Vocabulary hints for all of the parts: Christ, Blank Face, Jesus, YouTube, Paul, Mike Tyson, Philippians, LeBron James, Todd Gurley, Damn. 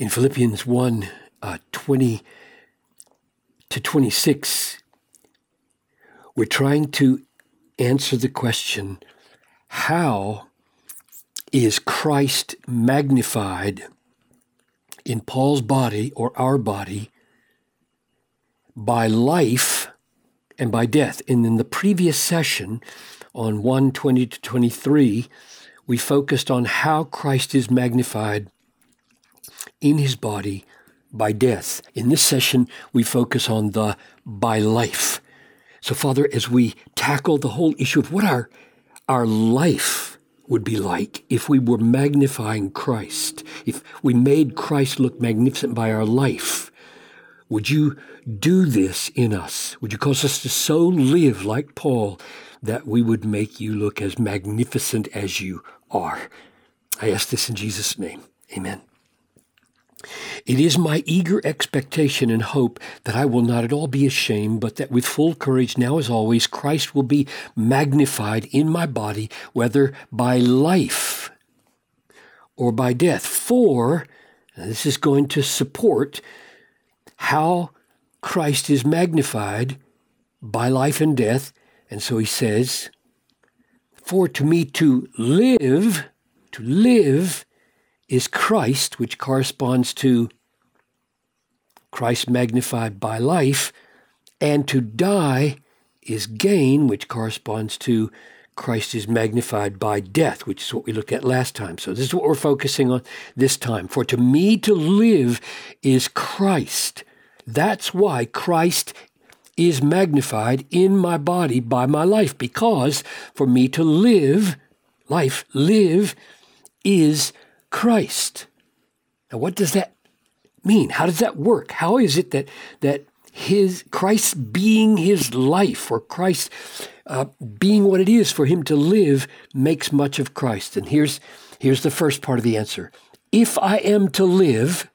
In Philippians 1, 20 to 26, we're trying to answer the question, how is Christ magnified in Paul's body or our body by life and by death? And in the previous session on 1:20 to 23, we focused on how Christ is magnified in his body by death. In this session, we focus on the by life. So, Father, as we tackle the whole issue of what our life would be like if we were magnifying Christ, if we made Christ look magnificent by our life, would you do this in us? Would you cause us to so live like Paul that we would make you look as magnificent as you are? I ask this in Jesus' name. Amen. It is my eager expectation and hope that I will not at all be ashamed, but that with full courage now as always, Christ will be magnified in my body, whether by life or by death. For, and this is going to support how Christ is magnified by life and death. And so he says, for to me to live is Christ, which corresponds to Christ magnified by life, and to die is gain, which corresponds to Christ is magnified by death, which is what we looked at last time. So this is what we're focusing on this time. For to me to live is Christ. That's why Christ is magnified in my body by my life, because for me to live is Christ. Now, what does that mean? How does that work? How is it that his Christ being his life, or Christ being what it is for him to live, makes much of Christ? And here's the first part of the answer. If I am to live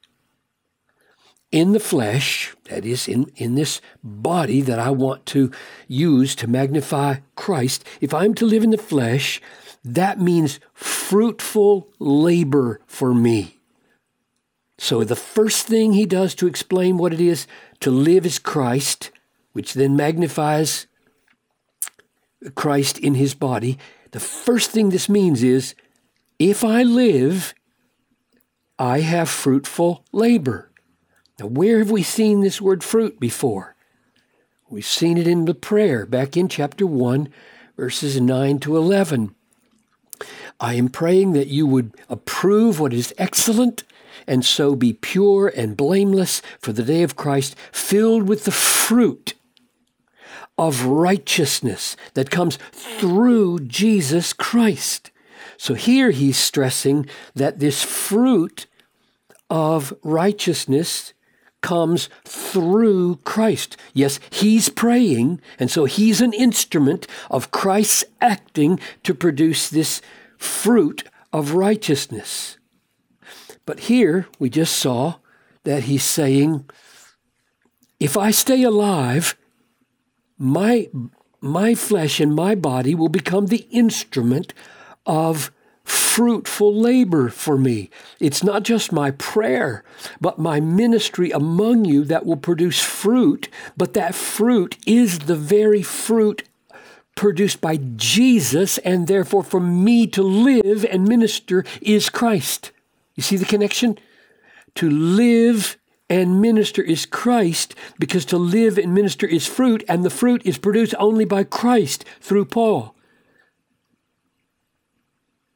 in the flesh, that is in this body that I want to use to magnify Christ, if I'm to live in the flesh, that means fruitful labor for me. So the first thing he does to explain what it is to live is Christ, which then magnifies Christ in his body. The first thing this means is, if I live, I have fruitful labor. Now, where have we seen this word fruit before? We've seen it in the prayer back in chapter 1, verses 9 to 11. I am praying that you would approve what is excellent, and so be pure and blameless for the day of Christ, filled with the fruit of righteousness that comes through Jesus Christ. So here he's stressing that this fruit of righteousness comes through Christ. Yes, he's praying, and so he's an instrument of Christ's acting to produce this fruit of righteousness. But here we just saw that he's saying, if I stay alive, my flesh and my body will become the instrument of fruitful labor for me. It's not just my prayer, but my ministry among you that will produce fruit, but that fruit is the very fruit produced by Jesus, and therefore for me to live and minister is Christ. You see the connection? To live and minister is Christ, because to live and minister is fruit, and the fruit is produced only by Christ through Paul.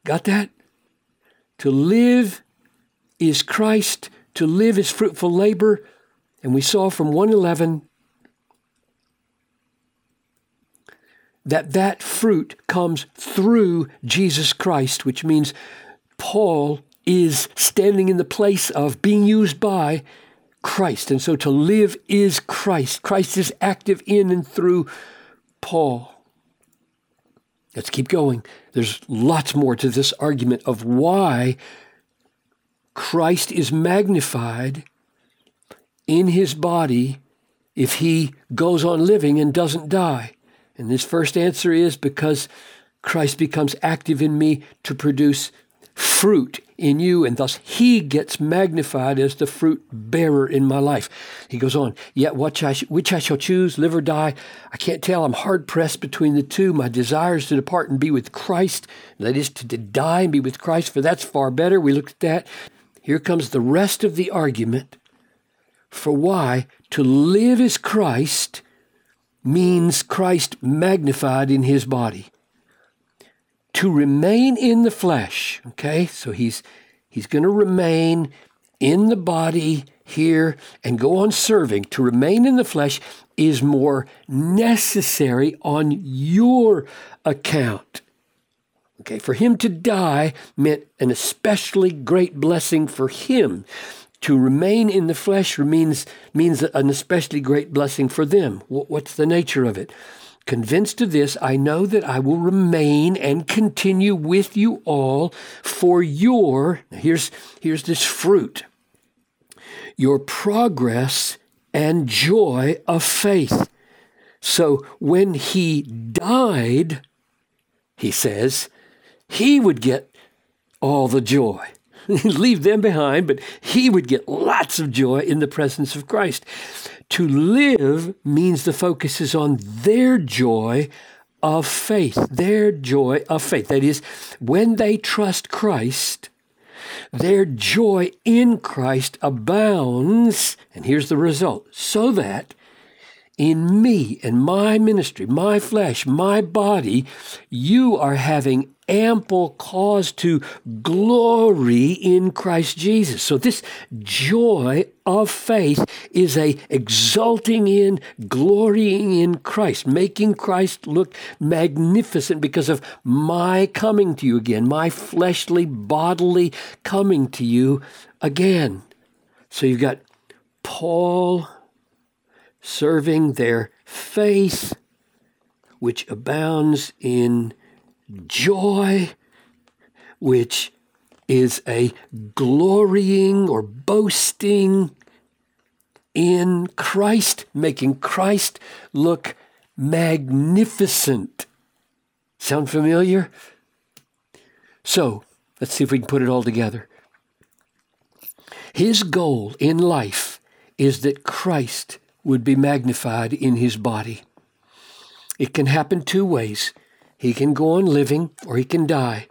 Got that? To live is Christ. To live is fruitful labor. And we saw from 1:11 that fruit comes through Jesus Christ, which means Paul is standing in the place of being used by Christ. And so to live is Christ. Christ is active in and through Paul. Let's keep going. There's lots more to this argument of why Christ is magnified in his body if he goes on living and doesn't die. And this first answer is because Christ becomes active in me to produce fruit in you, and thus he gets magnified as the fruit bearer in my life. He goes on, yet which I shall choose, live or die, I can't tell. I'm hard pressed between the two. My desire is to depart and be with Christ. That is to die and be with Christ, for that's far better. We looked at that. Here comes the rest of the argument for why to live as Christ means Christ magnified in his body. To remain in the flesh, okay? So he's going to remain in the body here and go on serving. To remain in the flesh is more necessary on your account. Okay, for him to die meant an especially great blessing for him. To remain in the flesh means an especially great blessing for them. What's the nature of it? Convinced of this, I know that I will remain and continue with you all for your, here's this fruit, your progress and joy of faith. So when he died, he says, he would get all the joy. Leave them behind, but he would get lots of joy in the presence of Christ. To live means the focus is on their joy of faith, their joy of faith. That is, when they trust Christ, their joy in Christ abounds, and here's the result, so that in me and my ministry, my flesh, my body, you are having ample cause to glory in Christ Jesus. So this joy of faith is a exulting in, glorying in Christ, making Christ look magnificent because of my coming to you again, my fleshly, bodily coming to you again. So you've got Paul serving their faith, which abounds in joy, which is a glorying or boasting in Christ, making Christ look magnificent. Sound familiar? So, let's see if we can put it all together. His goal in life is that Christ would be magnified in his body. It can happen two ways. He can go on living, or he can die.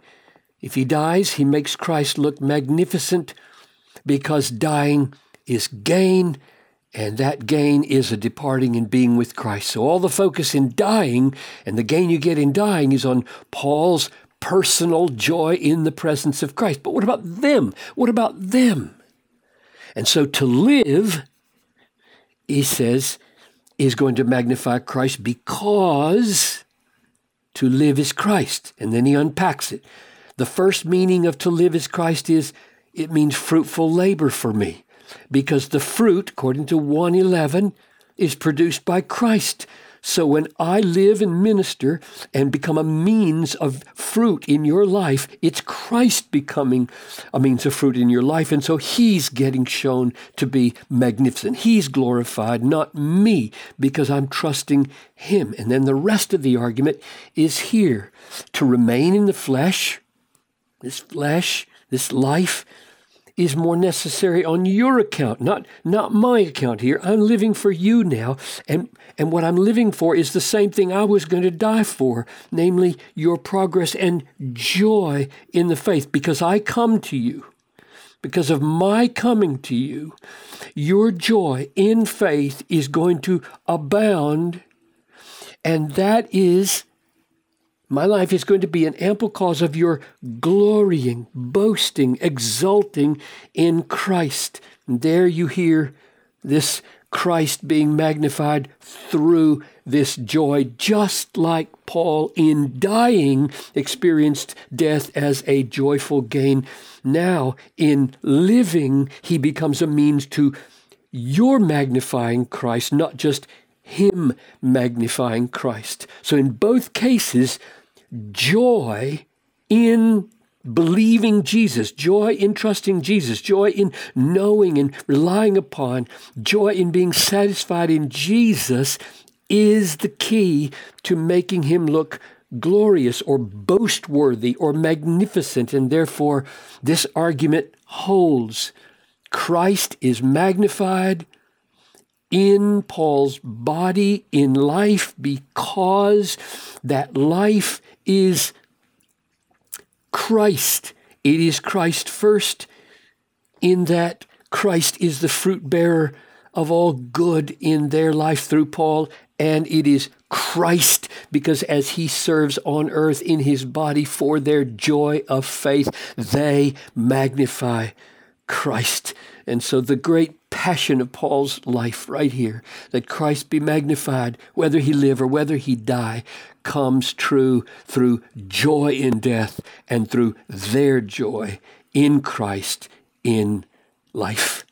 If he dies, he makes Christ look magnificent because dying is gain, and that gain is a departing and being with Christ. So all the focus in dying and the gain you get in dying is on Paul's personal joy in the presence of Christ. But what about them? What about them? And so to live, he says, is going to magnify Christ because to live is Christ. And then he unpacks it. The first meaning of to live is Christ is, it means fruitful labor for me. Because the fruit, according to 1:11, is produced by Christ. So when I live and minister and become a means of fruit in your life, it's Christ becoming a means of fruit in your life. And so he's getting shown to be magnificent. He's glorified, not me, because I'm trusting him. And then the rest of the argument is here. To remain in the flesh, this life, is more necessary on your account, not my account here. I'm living for you now, and what I'm living for is the same thing I was going to die for, namely your progress and joy in the faith, because I come to you. Because of my coming to you, your joy in faith is going to abound, and that is, my life is going to be an ample cause of your glorying, boasting, exulting in Christ. And there you hear this Christ being magnified through this joy, just like Paul in dying experienced death as a joyful gain. Now in living, he becomes a means to your magnifying Christ, not just him magnifying Christ. So in both cases, joy in believing Jesus, joy in trusting Jesus, joy in knowing and relying upon, joy in being satisfied in Jesus is the key to making him look glorious or boast-worthy or magnificent, and therefore this argument holds. Christ is magnified in Paul's body, in life, because that life is Christ. It is Christ first, in that Christ is the fruit bearer of all good in their life through Paul, and it is Christ, because as he serves on earth in his body for their joy of faith, they magnify Christ. And so the great passion of Paul's life right here, that Christ be magnified, whether he live or whether he die, comes true through joy in death and through their joy in Christ in life.